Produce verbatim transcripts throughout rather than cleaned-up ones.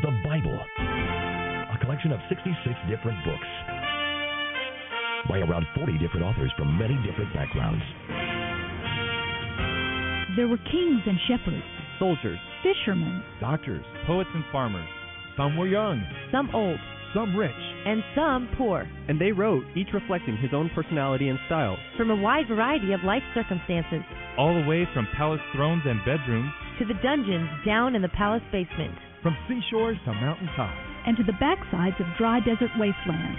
The Bible, a collection of sixty-six different books by around forty different authors from many different backgrounds. There were kings and shepherds, soldiers, fishermen, doctors, poets and farmers. Some were young, some old, some rich, and some poor. And they wrote, each reflecting his own personality and style, from a wide variety of life circumstances, all the way from palace thrones and bedrooms to the dungeons down in the palace basement. From seashores to mountaintops. And to the backsides of dry desert wastelands.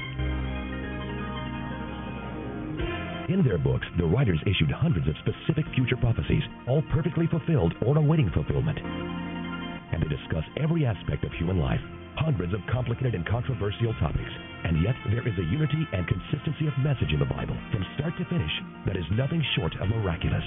In their books, the writers issued hundreds of specific future prophecies, all perfectly fulfilled or awaiting fulfillment. And they discuss every aspect of human life, hundreds of complicated and controversial topics. And yet, there is a unity and consistency of message in the Bible, from start to finish, that is nothing short of miraculous.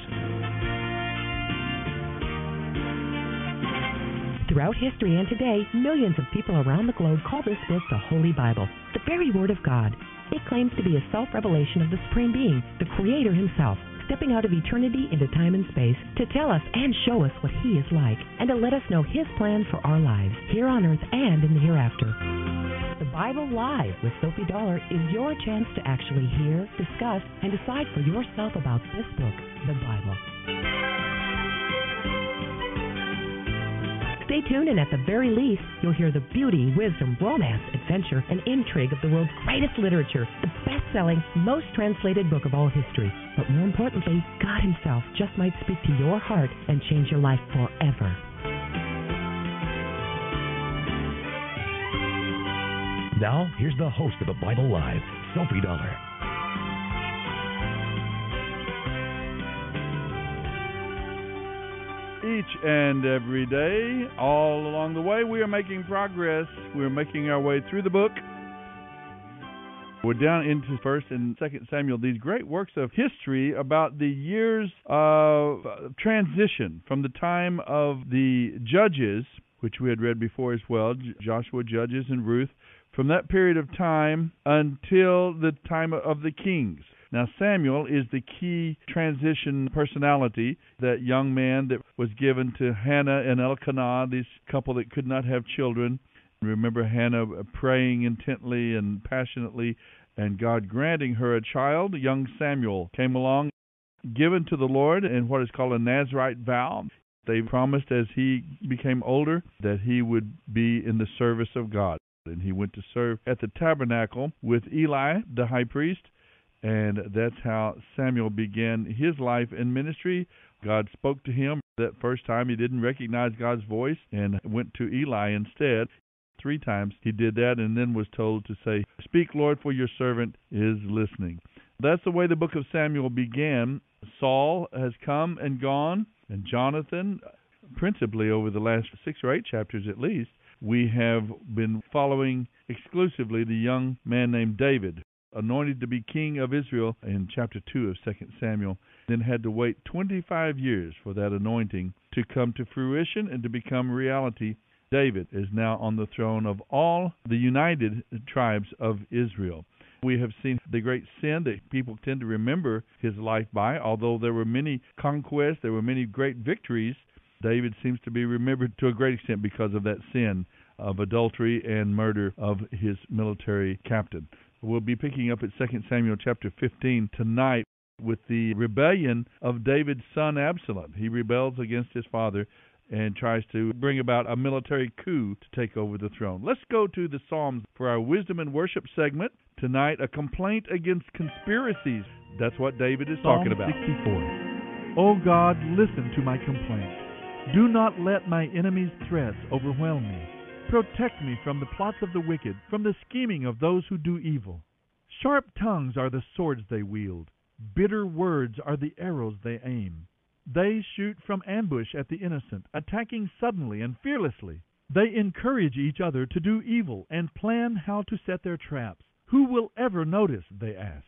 Throughout history and today, millions of people around the globe call this book the Holy Bible, the very Word of God. It claims to be a self-revelation of the Supreme Being, the Creator Himself, stepping out of eternity into time and space to tell us and show us what He is like, and to let us know His plan for our lives, here on earth and in the hereafter. The Bible Live with Sophie Dollar is your chance to actually hear, discuss, and decide for yourself about this book, the Bible. Stay tuned, and at the very least, you'll hear the beauty, wisdom, romance, adventure, and intrigue of the world's greatest literature, the best-selling, most translated book of all history. But more importantly, God Himself just might speak to your heart and change your life forever. Now, here's the host of the Bible Live, Sophie Dollar. Each and every day, all along the way, we are making progress. We're making our way through the book. We're down into First and Second Samuel, these great works of history about the years of transition from the time of the Judges, which we had read before as well, Joshua, Judges, and Ruth, from that period of time until the time of the kings. Now, Samuel is the key transition personality, that young man that was given to Hannah and Elkanah, this couple that could not have children. Remember Hannah praying intently and passionately, and God granting her a child. Young Samuel came along, given to the Lord in what is called a Nazirite vow. They promised as he became older that he would be in the service of God. And he went to serve at the tabernacle with Eli, the high priest. And that's how Samuel began his life in ministry. God spoke to him. That first time he didn't recognize God's voice and went to Eli instead. Three times he did that, and then was told to say, "Speak, Lord, for your servant is listening." That's the way the book of Samuel began. Saul has come and gone, and Jonathan, principally over the last six or eight chapters at least, we have been following exclusively the young man named David, anointed to be king of Israel in chapter two of Second Samuel, then had to wait twenty-five years for that anointing to come to fruition and to become reality. David is now on the throne of all the united tribes of Israel. We have seen the great sin that people tend to remember his life by. Although there were many conquests, there were many great victories, David seems to be remembered to a great extent because of that sin of adultery and murder of his military captain. We'll be picking up at Second Samuel chapter fifteen tonight with the rebellion of David's son Absalom. He rebels against his father and tries to bring about a military coup to take over the throne. Let's go to the Psalms for our wisdom and worship segment. Tonight, a complaint against conspiracies. That's what David is Psalm talking about. sixty-four. O God, listen to my complaint. Do not let my enemies' threats overwhelm me. Protect me from the plots of the wicked, from the scheming of those who do evil. Sharp tongues are the swords they wield. Bitter words are the arrows they aim. They shoot from ambush at the innocent, attacking suddenly and fearlessly. They encourage each other to do evil and plan how to set their traps. Who will ever notice, they ask.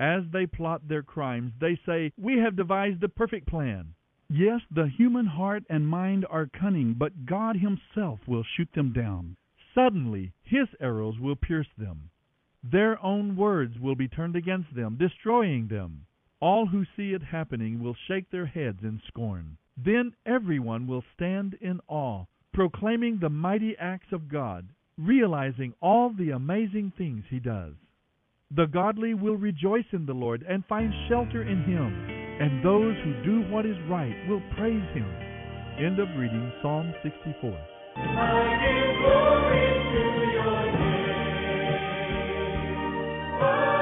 As they plot their crimes, they say, we have devised the perfect plan. Yes, the human heart and mind are cunning, but God himself will shoot them down. Suddenly, his arrows will pierce them. Their own words will be turned against them, destroying them. All who see it happening will shake their heads in scorn. Then everyone will stand in awe, proclaiming the mighty acts of God, realizing all the amazing things he does. The godly will rejoice in the Lord and find shelter in him, and those who do what is right will praise him. End of reading Psalm sixty-four. I give glory to your name. Oh.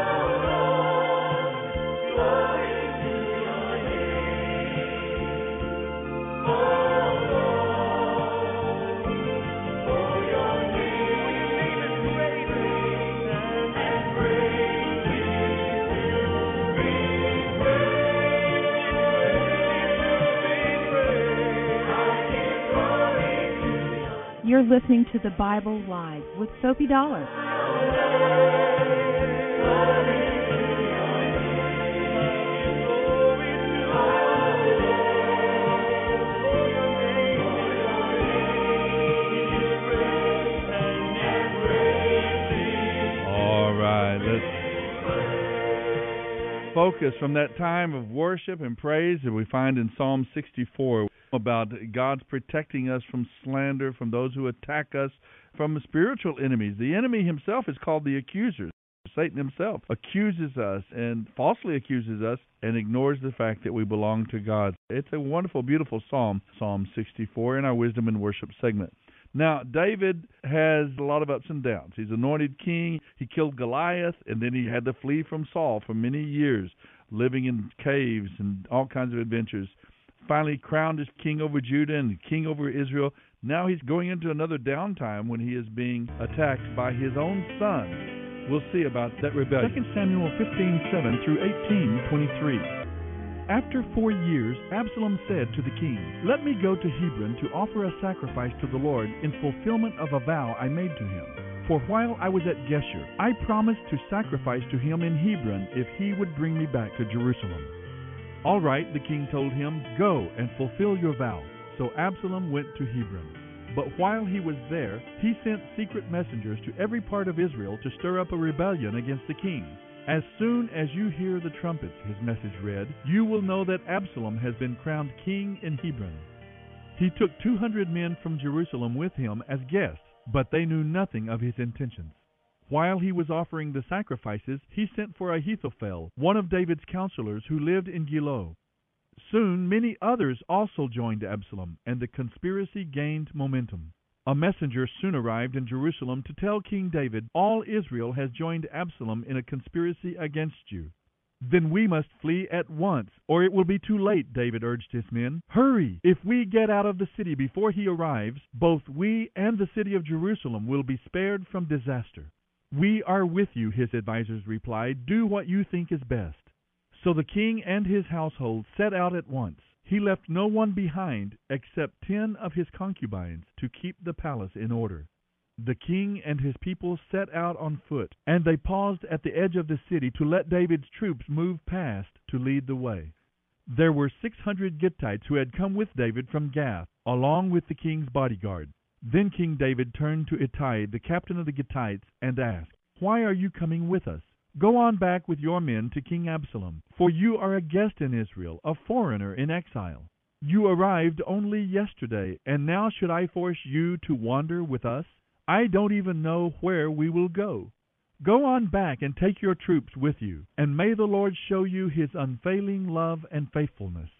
You're listening to The Bible Live with Sophie Dollar. All right, let's focus from that time of worship and praise that we find in Psalm sixty-four. About God's protecting us from slander, from those who attack us, from spiritual enemies. The enemy himself is called the accuser. Satan himself accuses us and falsely accuses us and ignores the fact that we belong to God. It's a wonderful, beautiful psalm, Psalm sixty-four, in our Wisdom and Worship segment. Now, David has a lot of ups and downs. He's anointed king. He killed Goliath, and then he had to flee from Saul for many years, living in caves and all kinds of adventures. Finally crowned as king over Judah and king over Israel. Now he's going into another downtime when he is being attacked by his own son. We'll see about that rebellion. Second Samuel fifteen seven through eighteen twenty-three. After four years, Absalom said to the king, let me go to Hebron to offer a sacrifice to the Lord in fulfillment of a vow I made to him. For while I was at Geshur, I promised to sacrifice to him in Hebron if he would bring me back to Jerusalem. All right, the king told him, go and fulfill your vow. So Absalom went to Hebron. But while he was there, he sent secret messengers to every part of Israel to stir up a rebellion against the king. As soon as you hear the trumpets, his message read, you will know that Absalom has been crowned king in Hebron. He took two hundred men from Jerusalem with him as guests, but they knew nothing of his intentions. While he was offering the sacrifices, he sent for Ahithophel, one of David's counselors who lived in Giloh. Soon many others also joined Absalom, and the conspiracy gained momentum. A messenger soon arrived in Jerusalem to tell King David, all Israel has joined Absalom in a conspiracy against you. Then we must flee at once, or it will be too late, David urged his men. Hurry! If we get out of the city before he arrives, both we and the city of Jerusalem will be spared from disaster. We are with you, his advisors replied. Do what you think is best. So the king and his household set out at once. He left no one behind except ten of his concubines to keep the palace in order. The king and his people set out on foot, and they paused at the edge of the city to let David's troops move past to lead the way. There were six hundred Gittites who had come with David from Gath, along with the king's bodyguard. Then King David turned to Ittai, the captain of the Gittites, and asked, why are you coming with us? Go on back with your men to King Absalom, for you are a guest in Israel, a foreigner in exile. You arrived only yesterday, and now should I force you to wander with us? I don't even know where we will go. Go on back and take your troops with you, and may the Lord show you his unfailing love and faithfulness.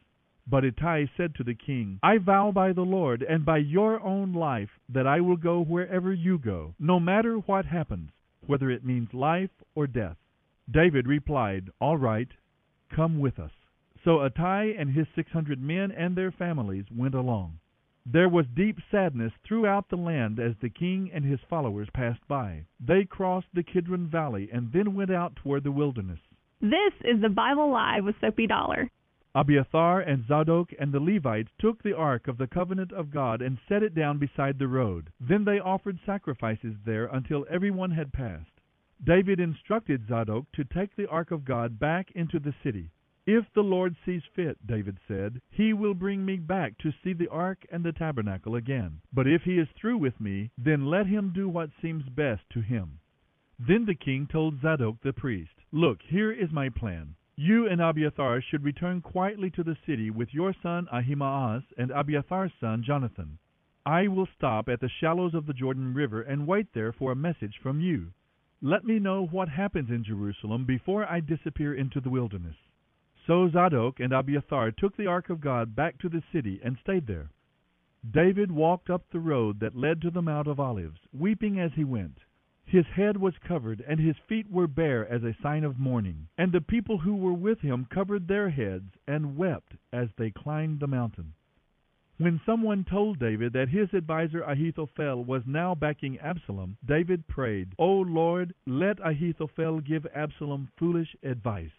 But Ittai said to the king, I vow by the Lord and by your own life that I will go wherever you go, no matter what happens, whether it means life or death. David replied, all right, come with us. So Ittai and his six hundred men and their families went along. There was deep sadness throughout the land as the king and his followers passed by. They crossed the Kidron Valley and then went out toward the wilderness. This is the Bible Live with Sophie Dollar. Abiathar and Zadok and the Levites took the ark of the covenant of God and set it down beside the road. Then they offered sacrifices there until everyone had passed. David instructed Zadok to take the ark of God back into the city. If the Lord sees fit, David said, he will bring me back to see the ark and the tabernacle again. But if he is through with me, then let him do what seems best to him. Then the king told Zadok the priest, "Look, here is my plan. You and Abiathar should return quietly to the city with your son Ahimaaz and Abiathar's son Jonathan. I will stop at the shallows of the Jordan River and wait there for a message from you. Let me know what happens in Jerusalem before I disappear into the wilderness." So Zadok and Abiathar took the ark of God back to the city and stayed there. David walked up the road that led to the Mount of Olives, weeping as he went. His head was covered, and his feet were bare as a sign of mourning. And the people who were with him covered their heads and wept as they climbed the mountain. When someone told David that his adviser Ahithophel was now backing Absalom, David prayed, "O Lord, let Ahithophel give Absalom foolish advice."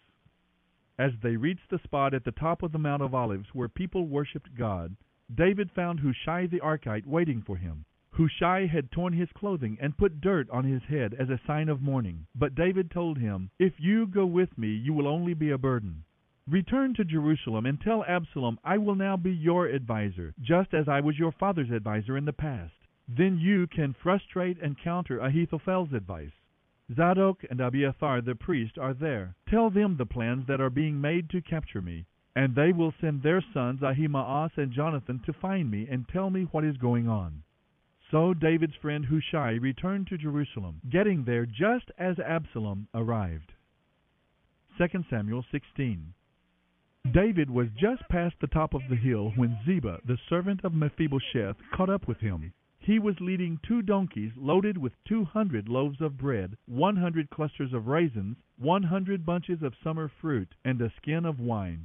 As they reached the spot at the top of the Mount of Olives where people worshipped God, David found Hushai the Archite waiting for him. Hushai had torn his clothing and put dirt on his head as a sign of mourning. But David told him, "If you go with me, you will only be a burden. Return to Jerusalem and tell Absalom, I will now be your adviser, just as I was your father's adviser in the past. Then you can frustrate and counter Ahithophel's advice. Zadok and Abiathar the priest are there. Tell them the plans that are being made to capture me, and they will send their sons Ahimaaz and Jonathan to find me and tell me what is going on." So David's friend Hushai returned to Jerusalem, getting there just as Absalom arrived. Second Samuel sixteen. David was just past the top of the hill when Ziba, the servant of Mephibosheth, caught up with him. He was leading two donkeys loaded with two hundred loaves of bread, one hundred clusters of raisins, one hundred bunches of summer fruit, and a skin of wine.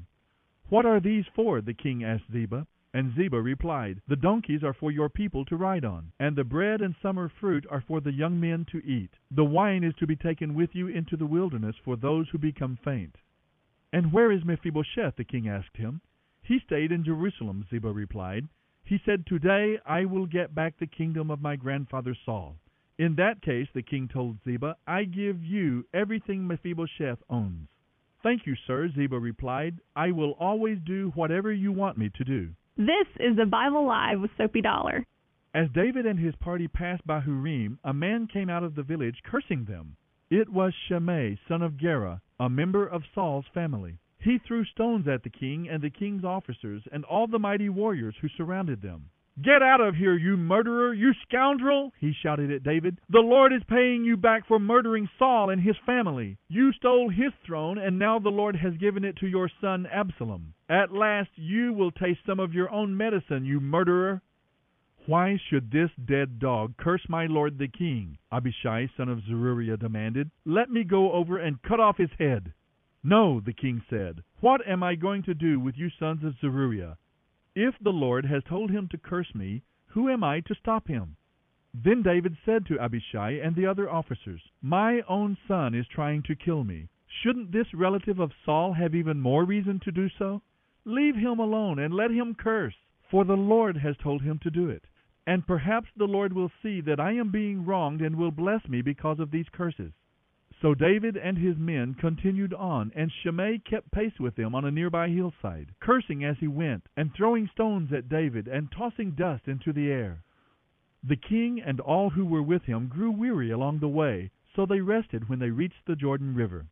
"What are these for?" the king asked Ziba. And Ziba replied, "The donkeys are for your people to ride on, and the bread and summer fruit are for the young men to eat. The wine is to be taken with you into the wilderness for those who become faint." "And where is Mephibosheth?" the king asked him. "He stayed in Jerusalem," Ziba replied. "He said, 'Today I will get back the kingdom of my grandfather Saul.'" "In that case," the king told Ziba, "I give you everything Mephibosheth owns." "Thank you, sir," Ziba replied. "I will always do whatever you want me to do." This is the Bible Live with Sophie Dollar. As David and his party passed by Hurim, a man came out of the village cursing them. It was Shimei, son of Gera, a member of Saul's family. He threw stones at the king and the king's officers and all the mighty warriors who surrounded them. "Get out of here, you murderer, you scoundrel!" he shouted at David. "The Lord is paying you back for murdering Saul and his family. You stole his throne, and now the Lord has given it to your son Absalom. At last you will taste some of your own medicine, you murderer." "Why should this dead dog curse my lord the king?" Abishai, son of Zeruriah, demanded. "Let me go over and cut off his head." "No," the king said. "What am I going to do with you sons of Zeruriah? If the Lord has told him to curse me, who am I to stop him?" Then David said to Abishai and the other officers, "My own son is trying to kill me. Shouldn't this relative of Saul have even more reason to do so? Leave him alone and let him curse, for the Lord has told him to do it. And perhaps the Lord will see that I am being wronged and will bless me because of these curses." So David and his men continued on, and Shimei kept pace with them on a nearby hillside, cursing as he went, and throwing stones at David, and tossing dust into the air. The king and all who were with him grew weary along the way, so they rested when they reached the Jordan River.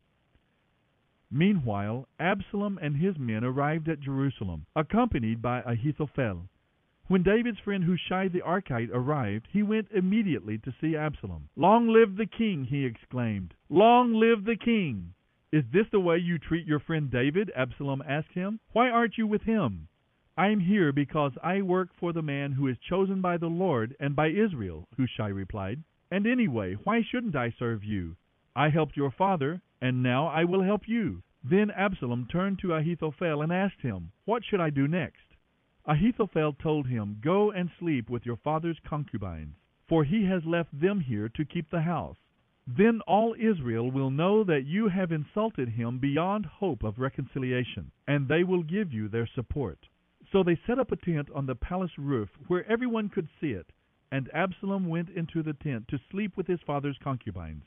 Meanwhile, Absalom and his men arrived at Jerusalem, accompanied by Ahithophel. When David's friend Hushai the Archite arrived, he went immediately to see Absalom. "Long live the king!" he exclaimed. "Long live the king!" "Is this the way you treat your friend David?" Absalom asked him. "Why aren't you with him?" "I am here because I work for the man who is chosen by the Lord and by Israel," Hushai replied. "And anyway, why shouldn't I serve you? I helped your father, and now I will help you." Then Absalom turned to Ahithophel and asked him, "What should I do next?" Ahithophel told him, "Go and sleep with your father's concubines, for he has left them here to keep the house. Then all Israel will know that you have insulted him beyond hope of reconciliation, and they will give you their support. So they set up a tent on the palace roof where everyone could see it, and Absalom went into the tent to sleep with his father's concubines.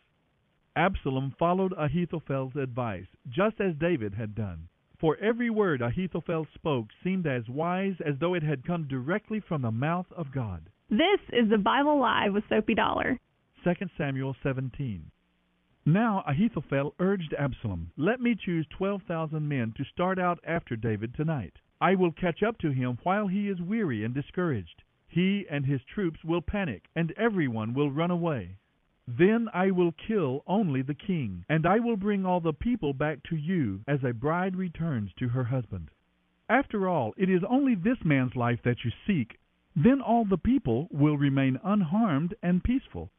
Absalom followed Ahithophel's advice, just as David had done. For every word Ahithophel spoke seemed as wise as though it had come directly from the mouth of God. This is the Bible Live with Sophie Dollar. Second Samuel seventeen. Now Ahithophel urged Absalom, "Let me choose twelve thousand men to start out after David tonight. I will catch up to him while he is weary and discouraged. He and his troops will panic, and everyone will run away. Then I will kill only the king, and I will bring all the people back to you as a bride returns to her husband. After all, it is only this man's life that you seek. Then all the people will remain unharmed and peaceful."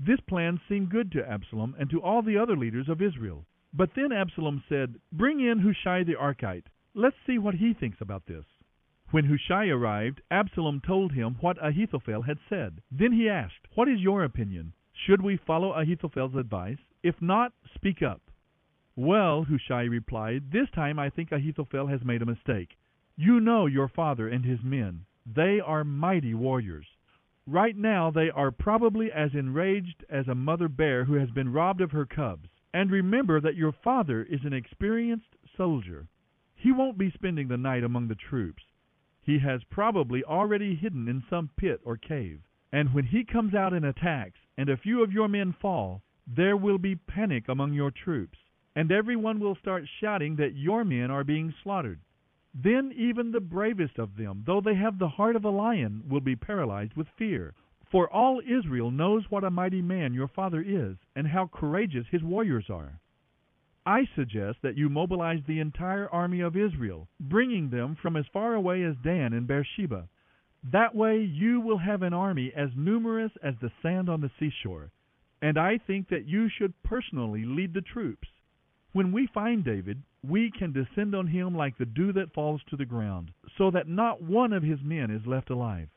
This plan seemed good to Absalom and to all the other leaders of Israel. But then Absalom said, "Bring in Hushai the Archite. Let's see what he thinks about this." When Hushai arrived, Absalom told him what Ahithophel had said. Then he asked, "What is your opinion? Should we follow Ahithophel's advice? If not, speak up." "Well," Hushai replied, "this time I think Ahithophel has made a mistake. You know your father and his men. They are mighty warriors. Right now they are probably as enraged as a mother bear who has been robbed of her cubs. And remember that your father is an experienced soldier. He won't be spending the night among the troops. He has probably already hidden in some pit or cave. And when he comes out and attacks, and a few of your men fall, there will be panic among your troops, and everyone will start shouting that your men are being slaughtered. Then even the bravest of them, though they have the heart of a lion, will be paralyzed with fear. For all Israel knows what a mighty man your father is and how courageous his warriors are. I suggest that you mobilize the entire army of Israel, bringing them from as far away as Dan and Beersheba. That way you will have an army as numerous as the sand on the seashore. And I think that you should personally lead the troops. When we find David, we can descend on him like the dew that falls to the ground, so that not one of his men is left alive.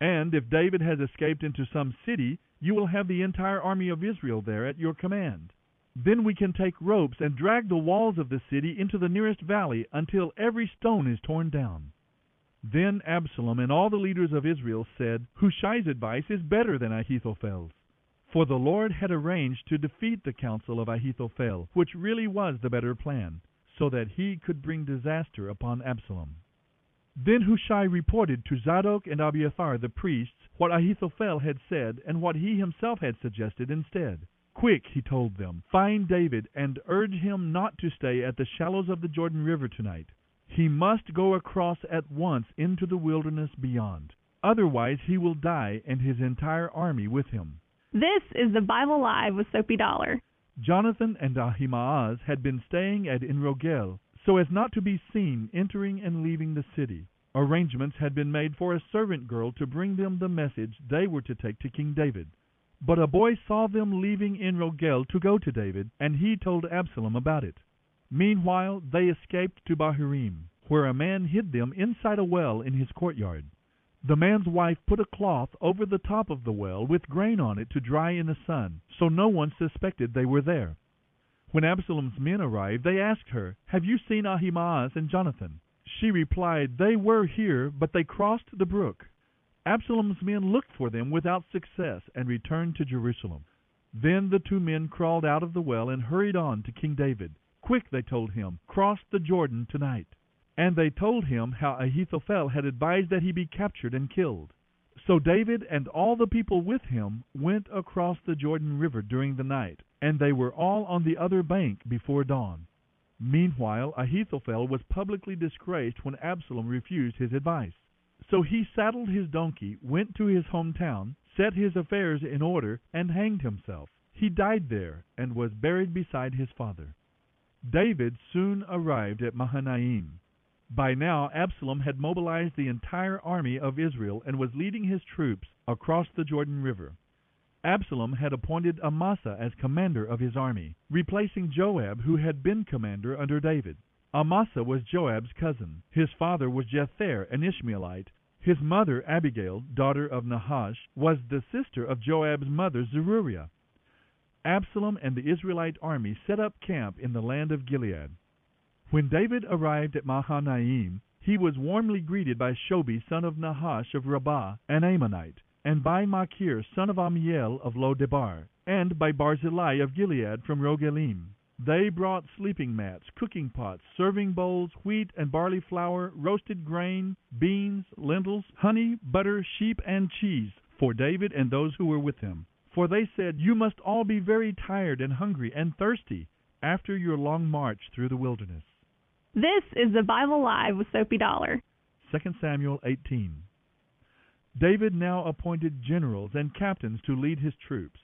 And if David has escaped into some city, you will have the entire army of Israel there at your command. Then we can take ropes and drag the walls of the city into the nearest valley until every stone is torn down." Then Absalom and all the leaders of Israel said, "Hushai's advice is better than Ahithophel's." For the Lord had arranged to defeat the counsel of Ahithophel, which really was the better plan, so that he could bring disaster upon Absalom. Then Hushai reported to Zadok and Abiathar the priests what Ahithophel had said and what he himself had suggested instead. "Quick," he told them, "find David and urge him not to stay at the shallows of the Jordan River tonight. He must go across at once into the wilderness beyond. Otherwise he will die and his entire army with him." This is the Bible Live with Sophie Dollar. Jonathan and Ahimaaz had been staying at Enrogel so as not to be seen entering and leaving the city. Arrangements had been made for a servant girl to bring them the message they were to take to King David. But a boy saw them leaving Enrogel to go to David, and he told Absalom about it. Meanwhile, they escaped to Bahurim, where a man hid them inside a well in his courtyard. The man's wife put a cloth over the top of the well with grain on it to dry in the sun, so no one suspected they were there. When Absalom's men arrived, they asked her, "Have you seen Ahimaaz and Jonathan?" She replied, "They were here, but they crossed the brook." Absalom's men looked for them without success and returned to Jerusalem. Then the two men crawled out of the well and hurried on to King David. "Quick," they told him, "cross the Jordan tonight." And they told him how Ahithophel had advised that he be captured and killed. So David and all the people with him went across the Jordan River during the night, and they were all on the other bank before dawn. Meanwhile, Ahithophel was publicly disgraced when Absalom refused his advice. So he saddled his donkey, went to his hometown, set his affairs in order, and hanged himself. He died there and was buried beside his father. David soon arrived at Mahanaim. By now, Absalom had mobilized the entire army of Israel and was leading his troops across the Jordan River. Absalom had appointed Amasa as commander of his army, replacing Joab, who had been commander under David. Amasa was Joab's cousin. His father was Jether, an Ishmaelite. His mother, Abigail, daughter of Nahash, was the sister of Joab's mother, Zeruriah. Absalom and the Israelite army set up camp in the land of Gilead. When David arrived at Mahanaim, he was warmly greeted by Shobi, son of Nahash of Rabbah, an Ammonite, and by Machir, son of Amiel of Lo-debar, and by Barzillai of Gilead from Rogelim. They brought sleeping mats, cooking pots, serving bowls, wheat and barley flour, roasted grain, beans, lentils, honey, butter, sheep, and cheese, for David and those who were with him. For they said, "You must all be very tired and hungry and thirsty after your long march through the wilderness." This is the Bible Live with Sophie Dollar. Second Samuel eighteen. David now appointed generals and captains to lead his troops.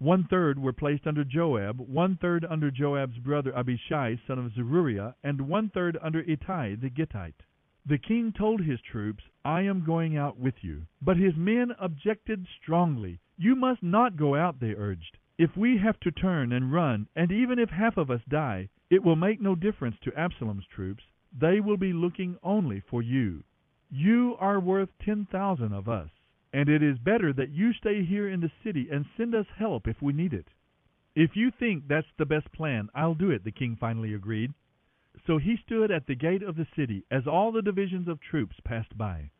One-third were placed under Joab, one-third under Joab's brother Abishai, son of Zeruriah, and one-third under Ittai the Gittite. The king told his troops, "I am going out with you." But his men objected strongly. "You must not go out," they urged. "If we have to turn and run, and even if half of us die, it will make no difference to Absalom's troops. They will be looking only for you. You are worth ten thousand of us, and it is better that you stay here in the city and send us help if we need it." "If you think that's the best plan, I'll do it," the king finally agreed. So he stood at the gate of the city as all the divisions of troops passed by.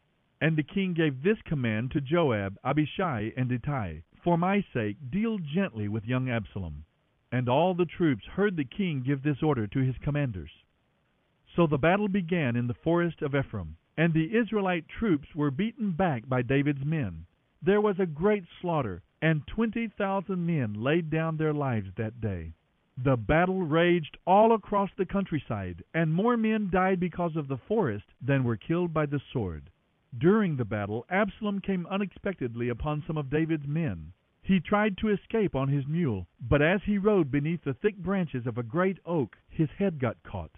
And the king gave this command to Joab, Abishai, and Ittai: "For my sake, deal gently with young Absalom." And all the troops heard the king give this order to his commanders. So the battle began in the forest of Ephraim, and the Israelite troops were beaten back by David's men. There was a great slaughter, and twenty thousand men laid down their lives that day. The battle raged all across the countryside, and more men died because of the forest than were killed by the sword. During the battle, Absalom came unexpectedly upon some of David's men. He tried to escape on his mule, but as he rode beneath the thick branches of a great oak, his head got caught.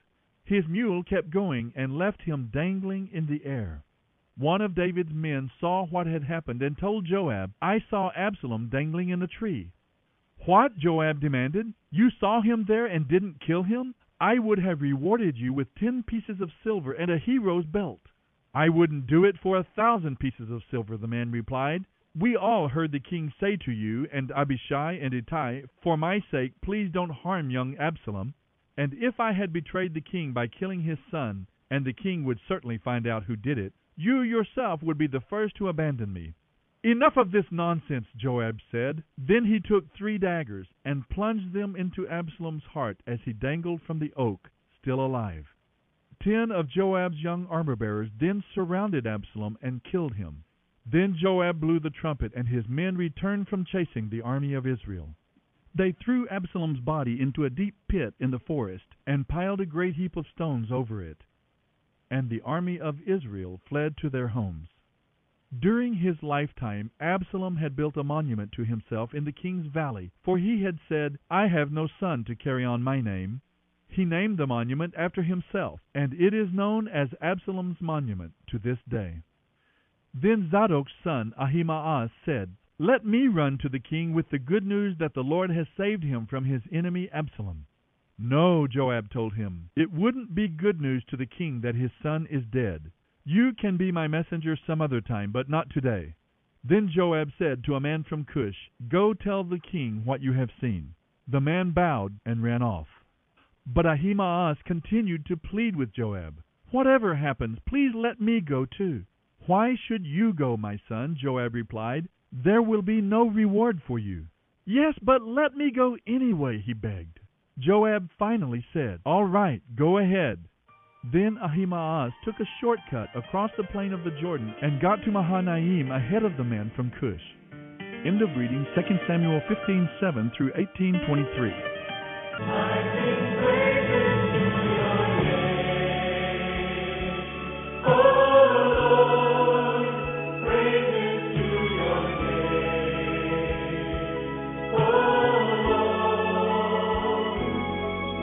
His mule kept going and left him dangling in the air. One of David's men saw what had happened and told Joab, "I saw Absalom dangling in a tree." "What?" Joab demanded. "You saw him there and didn't kill him? I would have rewarded you with ten pieces of silver and a hero's belt." "I wouldn't do it for a thousand pieces of silver," the man replied. "We all heard the king say to you and Abishai and Ittai, 'For my sake, please don't harm young Absalom.' And if I had betrayed the king by killing his son, and the king would certainly find out who did it, you yourself would be the first to abandon me." "Enough of this nonsense," Joab said. Then he took three daggers and plunged them into Absalom's heart as he dangled from the oak, still alive. Ten of Joab's young armor-bearers then surrounded Absalom and killed him. Then Joab blew the trumpet, and his men returned from chasing the army of Israel. They threw Absalom's body into a deep pit in the forest and piled a great heap of stones over it. And the army of Israel fled to their homes. During his lifetime, Absalom had built a monument to himself in the king's valley, for he had said, "I have no son to carry on my name." He named the monument after himself, and it is known as Absalom's Monument to this day. Then Zadok's son Ahimaaz said, "Let me run to the king with the good news that the Lord has saved him from his enemy Absalom." "No," Joab told him, "it wouldn't be good news to the king that his son is dead. You can be my messenger some other time, but not today." Then Joab said to a man from Cush, "Go tell the king what you have seen." The man bowed and ran off. But Ahimaaz continued to plead with Joab. "Whatever happens, please let me go too." "Why should you go, my son?" Joab replied. "There will be no reward for you." "Yes, but let me go anyway," he begged. Joab finally said, "All right, go ahead." Then Ahimaaz took a shortcut across the plain of the Jordan and got to Mahanaim ahead of the man from Cush. End of reading Second Samuel fifteen seven through eighteen twenty-three. I sing praises to your name, O Lord, praises to your name, O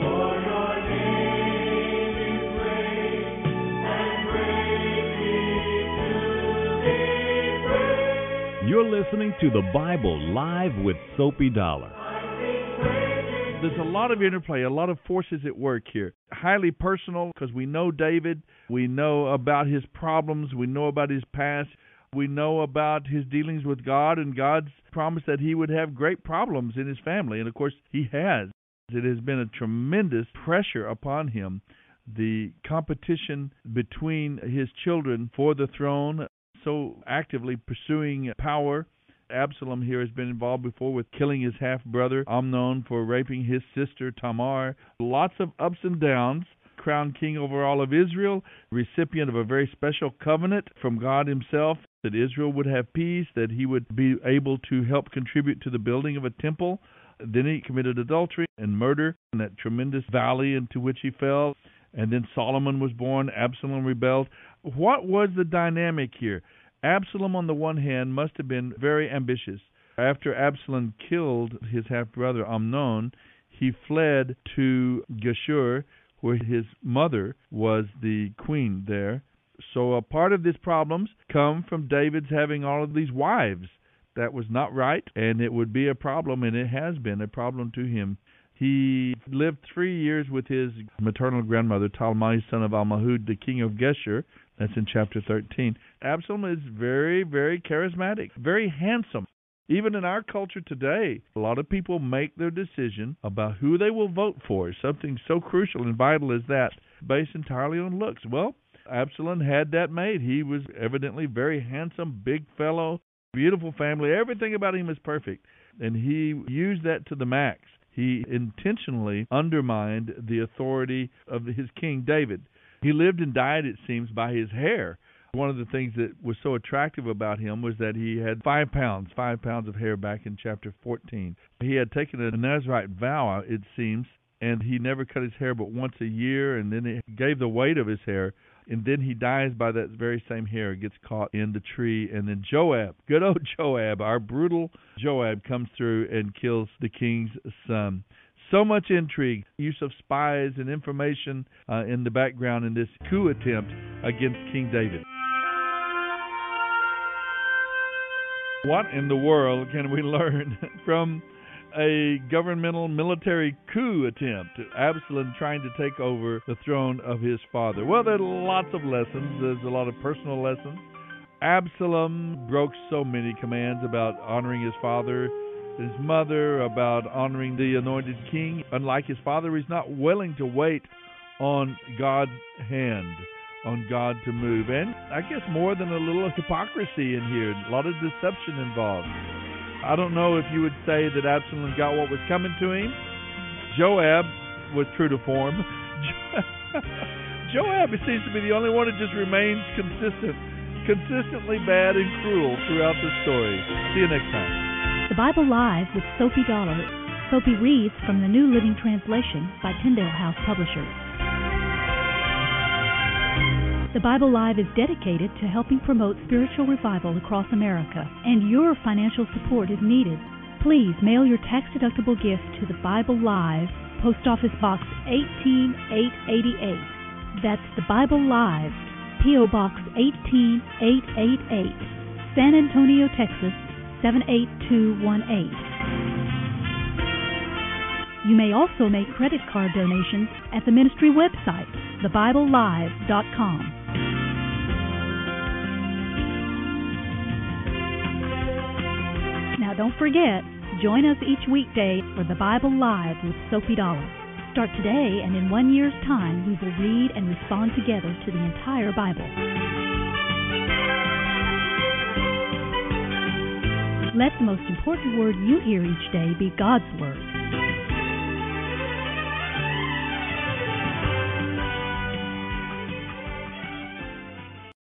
Lord, for your name is great, and greatly to be praised. You're listening to the Bible Live with Soapy Dollar. There's a lot of interplay, a lot of forces at work here. Highly personal, because we know David, we know about his problems, we know about his past. We know about his dealings with God and God's promise that he would have great problems in his family. And, of course, he has. It has been a tremendous pressure upon him. The competition between his children for the throne, so actively pursuing power. Absalom here has been involved before with killing his half-brother Amnon, for raping his sister Tamar. Lots of ups and downs. Crowned king over all of Israel, recipient of a very special covenant from God himself that Israel would have peace, that he would be able to help contribute to the building of a temple. Then he committed adultery and murder in that tremendous valley into which he fell. And then Solomon was born. Absalom rebelled. What was the dynamic here? Absalom, on the one hand, must have been very ambitious. After Absalom killed his half-brother Amnon, he fled to Geshur, where his mother was the queen there. So a part of these problems come from David's having all of these wives. That was not right, and it would be a problem, and it has been a problem to him. He lived three years with his maternal grandmother, Talmai, son of Almahud, the king of Geshur. That's in chapter thirteen. Absalom is very, very charismatic, very handsome. Even in our culture today, a lot of people make their decision about who they will vote for, something so crucial and vital as that, based entirely on looks. Well, Absalom had that made. He was evidently very handsome, big fellow, beautiful family. Everything about him is perfect, and he used that to the max. He intentionally undermined the authority of his king, David. He lived and died, it seems, by his hair. One of the things that was so attractive about him was that he had five pounds, five pounds of hair back in chapter fourteen. He had taken a Nazirite vow, it seems, and he never cut his hair but once a year, and then he gave the weight of his hair, and then he dies by that very same hair, gets caught in the tree. And then Joab, good old Joab, our brutal Joab, comes through and kills the king's son. So much intrigue, use of spies and information uh, in the background in this coup attempt against King David. What in the world can we learn from a governmental military coup attempt, Absalom trying to take over the throne of his father? Well, there are lots of lessons. There's a lot of personal lessons. Absalom broke so many commands about honoring his father, his mother, about honoring the anointed king. Unlike his father, he's not willing to wait on God's hand, on God to move. And I guess more than a little hypocrisy in here, a lot of deception involved. I don't know if you would say that Absalom got what was coming to him. Joab was true to form. Joab seems to be the only one that just remains consistent, consistently bad and cruel throughout the story. See you next time. The Bible Live with Sophie Dollar. Sophie reads from the New Living Translation by Tyndale House Publishers. The Bible Live is dedicated to helping promote spiritual revival across America, and your financial support is needed. Please mail your tax-deductible gift to the Bible Live, Post Office Box eighteen eight eighty-eight. That's the Bible Live, P O Box eighteen eight eighty-eight, San Antonio, Texas seven eight two one eight. You may also make credit card donations at the ministry website, the bible live dot com. Now don't forget, join us each weekday for The Bible Live with Sophie Dollar. Start today, and in one year's time, we will read and respond together to the entire Bible. Let the most important word you hear each day be God's Word.